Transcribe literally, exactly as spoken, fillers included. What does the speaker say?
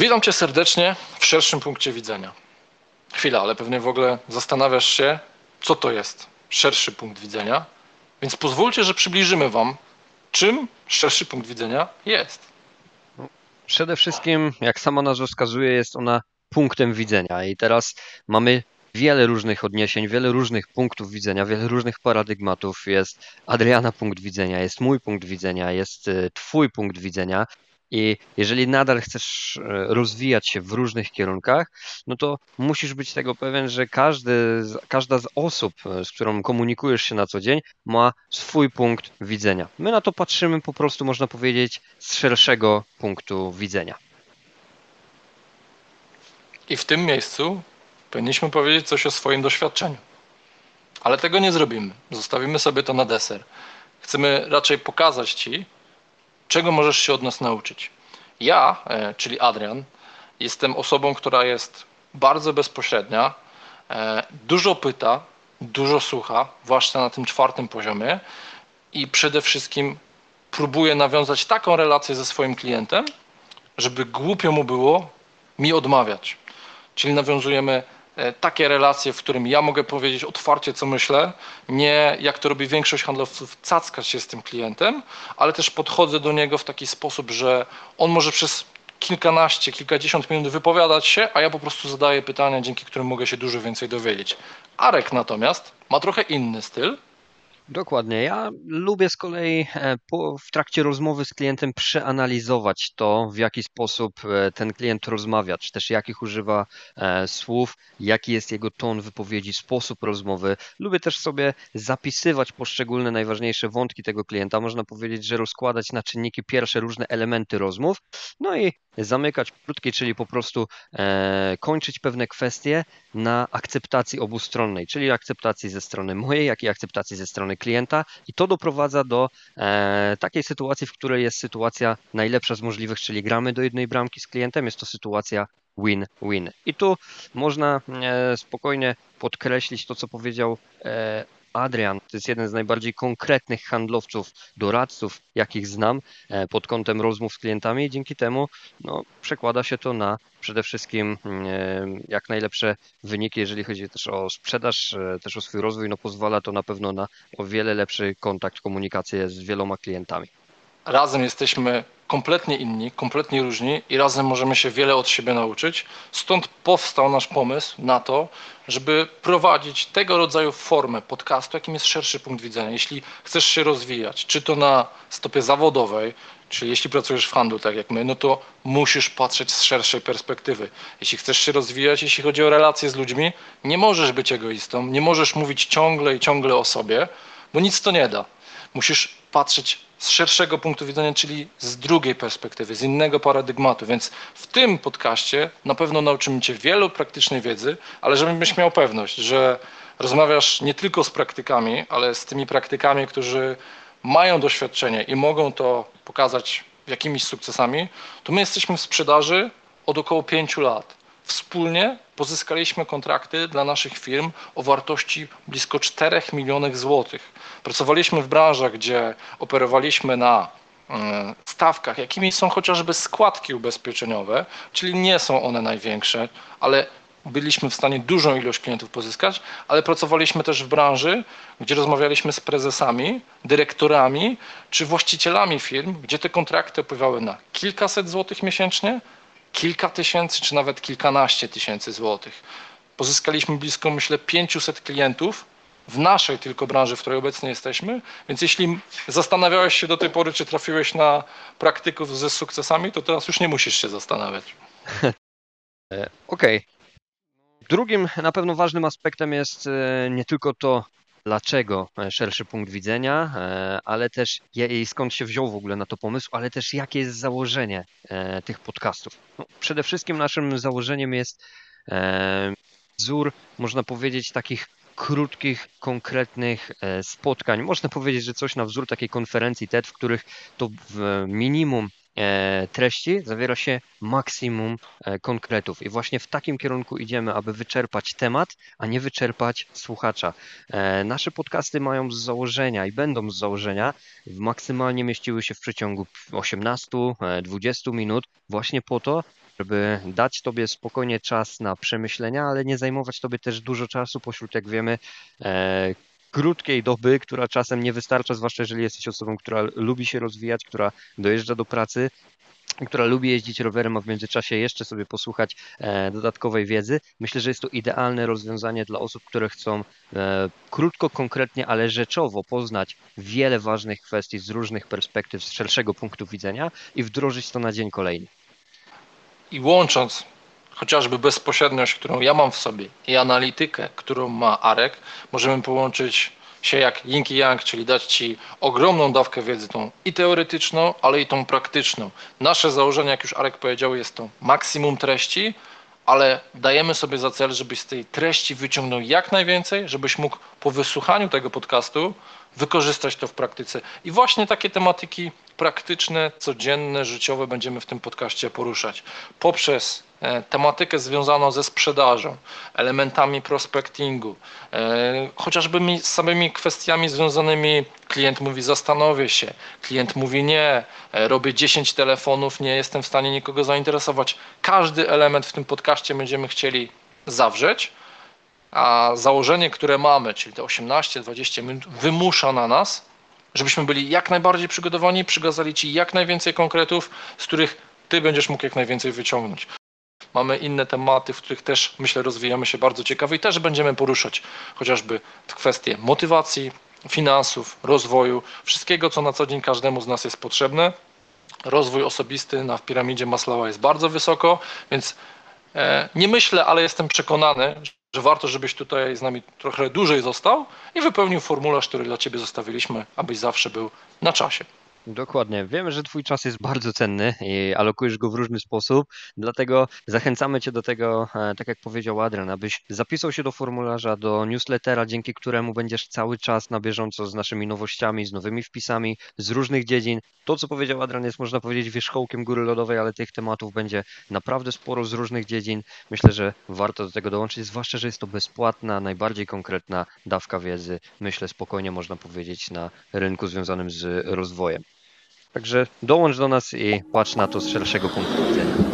Witam Cię serdecznie w szerszym punkcie widzenia. Chwila, ale pewnie w ogóle zastanawiasz się, co to jest szerszy punkt widzenia, więc pozwólcie, że przybliżymy Wam, czym szerszy punkt widzenia jest. Przede wszystkim, jak sama nazwa wskazuje, jest ona punktem widzenia i teraz mamy wiele różnych odniesień, wiele różnych punktów widzenia, wiele różnych paradygmatów. Jest Adriana punkt widzenia, jest mój punkt widzenia, jest Twój punkt widzenia. I jeżeli nadal chcesz rozwijać się w różnych kierunkach, no to musisz być tego pewien, że każdy, każda z osób, z którą komunikujesz się na co dzień, ma swój punkt widzenia. My na to patrzymy po prostu, można powiedzieć, z szerszego punktu widzenia. I w tym miejscu powinniśmy powiedzieć coś o swoim doświadczeniu. Ale tego nie zrobimy. Zostawimy sobie to na deser. Chcemy raczej pokazać Ci, czego możesz się od nas nauczyć. Ja, czyli Adrian, jestem osobą, która jest bardzo bezpośrednia, dużo pyta, dużo słucha, zwłaszcza na tym czwartym poziomie i przede wszystkim próbuję nawiązać taką relację ze swoim klientem, żeby głupio mu było mi odmawiać. Czyli nawiązujemy takie relacje, w którym ja mogę powiedzieć otwarcie, co myślę, nie jak to robi większość handlowców, cackać się z tym klientem, ale też podchodzę do niego w taki sposób, że on może przez kilkanaście, kilkadziesiąt minut wypowiadać się, a ja po prostu zadaję pytania, dzięki którym mogę się dużo więcej dowiedzieć. Arek natomiast ma trochę inny styl. Dokładnie. Ja lubię z kolei po, w trakcie rozmowy z klientem przeanalizować to, w jaki sposób ten klient rozmawia, czy też jakich używa e, słów, jaki jest jego ton wypowiedzi, sposób rozmowy. Lubię też sobie zapisywać poszczególne najważniejsze wątki tego klienta. Można powiedzieć, że rozkładać na czynniki pierwsze różne elementy rozmów, no i zamykać krótkie, czyli po prostu e, kończyć pewne kwestie na akceptacji obustronnej, czyli akceptacji ze strony mojej, jak i akceptacji ze strony klienta i to doprowadza do e, takiej sytuacji, w której jest sytuacja najlepsza z możliwych, czyli gramy do jednej bramki z klientem, jest to sytuacja win-win. I tu można e, spokojnie podkreślić to, co powiedział e, Adrian. To jest jeden z najbardziej konkretnych handlowców, doradców, jakich znam e, pod kątem rozmów z klientami i dzięki temu no, przekłada się to na przede wszystkim e, jak najlepsze wyniki, jeżeli chodzi też o sprzedaż, e, też o swój rozwój, no pozwala to na pewno na o wiele lepszy kontakt, komunikację z wieloma klientami. Razem jesteśmy kompletnie inni, kompletnie różni i razem możemy się wiele od siebie nauczyć. Stąd powstał nasz pomysł na to, żeby prowadzić tego rodzaju formę podcastu, jakim jest szerszy punkt widzenia. Jeśli chcesz się rozwijać, czy to na stopie zawodowej, czyli jeśli pracujesz w handlu, tak jak my, no to musisz patrzeć z szerszej perspektywy. Jeśli chcesz się rozwijać, jeśli chodzi o relacje z ludźmi, nie możesz być egoistą, nie możesz mówić ciągle i ciągle o sobie, bo nic to nie da. Musisz patrzeć z szerszego punktu widzenia, czyli z drugiej perspektywy, z innego paradygmatu. Więc w tym podcaście na pewno nauczymy Cię wielu praktycznej wiedzy, ale żebyś miał pewność, że rozmawiasz nie tylko z praktykami, ale z tymi praktykami, którzy mają doświadczenie i mogą to pokazać jakimiś sukcesami, to my jesteśmy w sprzedaży od około pięciu lat. Wspólnie pozyskaliśmy kontrakty dla naszych firm o wartości blisko czterech milionów złotych. Pracowaliśmy w branżach, gdzie operowaliśmy na stawkach, jakimi są chociażby składki ubezpieczeniowe, czyli nie są one największe, ale byliśmy w stanie dużą ilość klientów pozyskać, ale pracowaliśmy też w branży, gdzie rozmawialiśmy z prezesami, dyrektorami czy właścicielami firm, gdzie te kontrakty opływały na kilkaset złotych miesięcznie, kilka tysięcy, czy nawet kilkanaście tysięcy złotych. Pozyskaliśmy blisko, myślę, pięciuset klientów w naszej tylko branży, w której obecnie jesteśmy, więc jeśli zastanawiałeś się do tej pory, czy trafiłeś na praktyków ze sukcesami, to teraz już nie musisz się zastanawiać. Okej. Okay. Drugim na pewno ważnym aspektem jest nie tylko to, dlaczego szerszy punkt widzenia, ale też skąd się wziął w ogóle na to pomysł, ale też jakie jest założenie tych podcastów. No, przede wszystkim naszym założeniem jest wzór, można powiedzieć, takich krótkich, konkretnych spotkań. Można powiedzieć, że coś na wzór takiej konferencji TED, w których to w minimum treści zawiera się maksimum konkretów i właśnie w takim kierunku idziemy, aby wyczerpać temat, a nie wyczerpać słuchacza. Nasze podcasty mają z założenia i będą z założenia maksymalnie mieściły się w przeciągu osiemnastu do dwudziestu minut właśnie po to, żeby dać tobie spokojnie czas na przemyślenia, ale nie zajmować tobie też dużo czasu pośród, jak wiemy, e, krótkiej doby, która czasem nie wystarcza, zwłaszcza jeżeli jesteś osobą, która lubi się rozwijać, która dojeżdża do pracy, która lubi jeździć rowerem, a w międzyczasie jeszcze sobie posłuchać e, dodatkowej wiedzy. Myślę, że jest to idealne rozwiązanie dla osób, które chcą e, krótko, konkretnie, ale rzeczowo poznać wiele ważnych kwestii z różnych perspektyw, z szerszego punktu widzenia i wdrożyć to na dzień kolejny. I łącząc chociażby bezpośredniość, którą ja mam w sobie, i analitykę, którą ma Arek, możemy połączyć się jak yin i yang, czyli dać Ci ogromną dawkę wiedzy, tą i teoretyczną, ale i tą praktyczną. Nasze założenie, jak już Arek powiedział, jest to maksimum treści, ale dajemy sobie za cel, żebyś z tej treści wyciągnął jak najwięcej, żebyś mógł po wysłuchaniu tego podcastu wykorzystać to w praktyce. I właśnie takie tematyki praktyczne, codzienne, życiowe będziemy w tym podcaście poruszać. Poprzez tematykę związaną ze sprzedażą, elementami prospektingu, chociażby z samymi kwestiami związanymi, klient mówi zastanowię się, klient mówi nie, robię dziesięć telefonów, nie jestem w stanie nikogo zainteresować. Każdy element w tym podcaście będziemy chcieli zawrzeć, a założenie, które mamy, czyli te osiemnaście dwadzieścia minut, wymusza na nas, żebyśmy byli jak najbardziej przygotowani, przekazali Ci jak najwięcej konkretów, z których Ty będziesz mógł jak najwięcej wyciągnąć. Mamy inne tematy, w których też, myślę, rozwijamy się bardzo ciekawie i też będziemy poruszać chociażby kwestie motywacji, finansów, rozwoju, wszystkiego, co na co dzień każdemu z nas jest potrzebne. Rozwój osobisty na piramidzie Maslowa jest bardzo wysoko, więc e, nie myślę, ale jestem przekonany, że warto, żebyś tutaj z nami trochę dłużej został i wypełnił formularz, który dla Ciebie zostawiliśmy, abyś zawsze był na czasie. Dokładnie. Wiemy, że Twój czas jest bardzo cenny i alokujesz go w różny sposób, dlatego zachęcamy Cię do tego, tak jak powiedział Adrian, abyś zapisał się do formularza, do newslettera, dzięki któremu będziesz cały czas na bieżąco z naszymi nowościami, z nowymi wpisami, z różnych dziedzin. To, co powiedział Adrian, jest, można powiedzieć, wierzchołkiem góry lodowej, ale tych tematów będzie naprawdę sporo z różnych dziedzin. Myślę, że warto do tego dołączyć, zwłaszcza, że jest to bezpłatna, najbardziej konkretna dawka wiedzy, myślę, spokojnie można powiedzieć, na rynku związanym z rozwojem. Także dołącz do nas i patrz na to z szerszego punktu widzenia.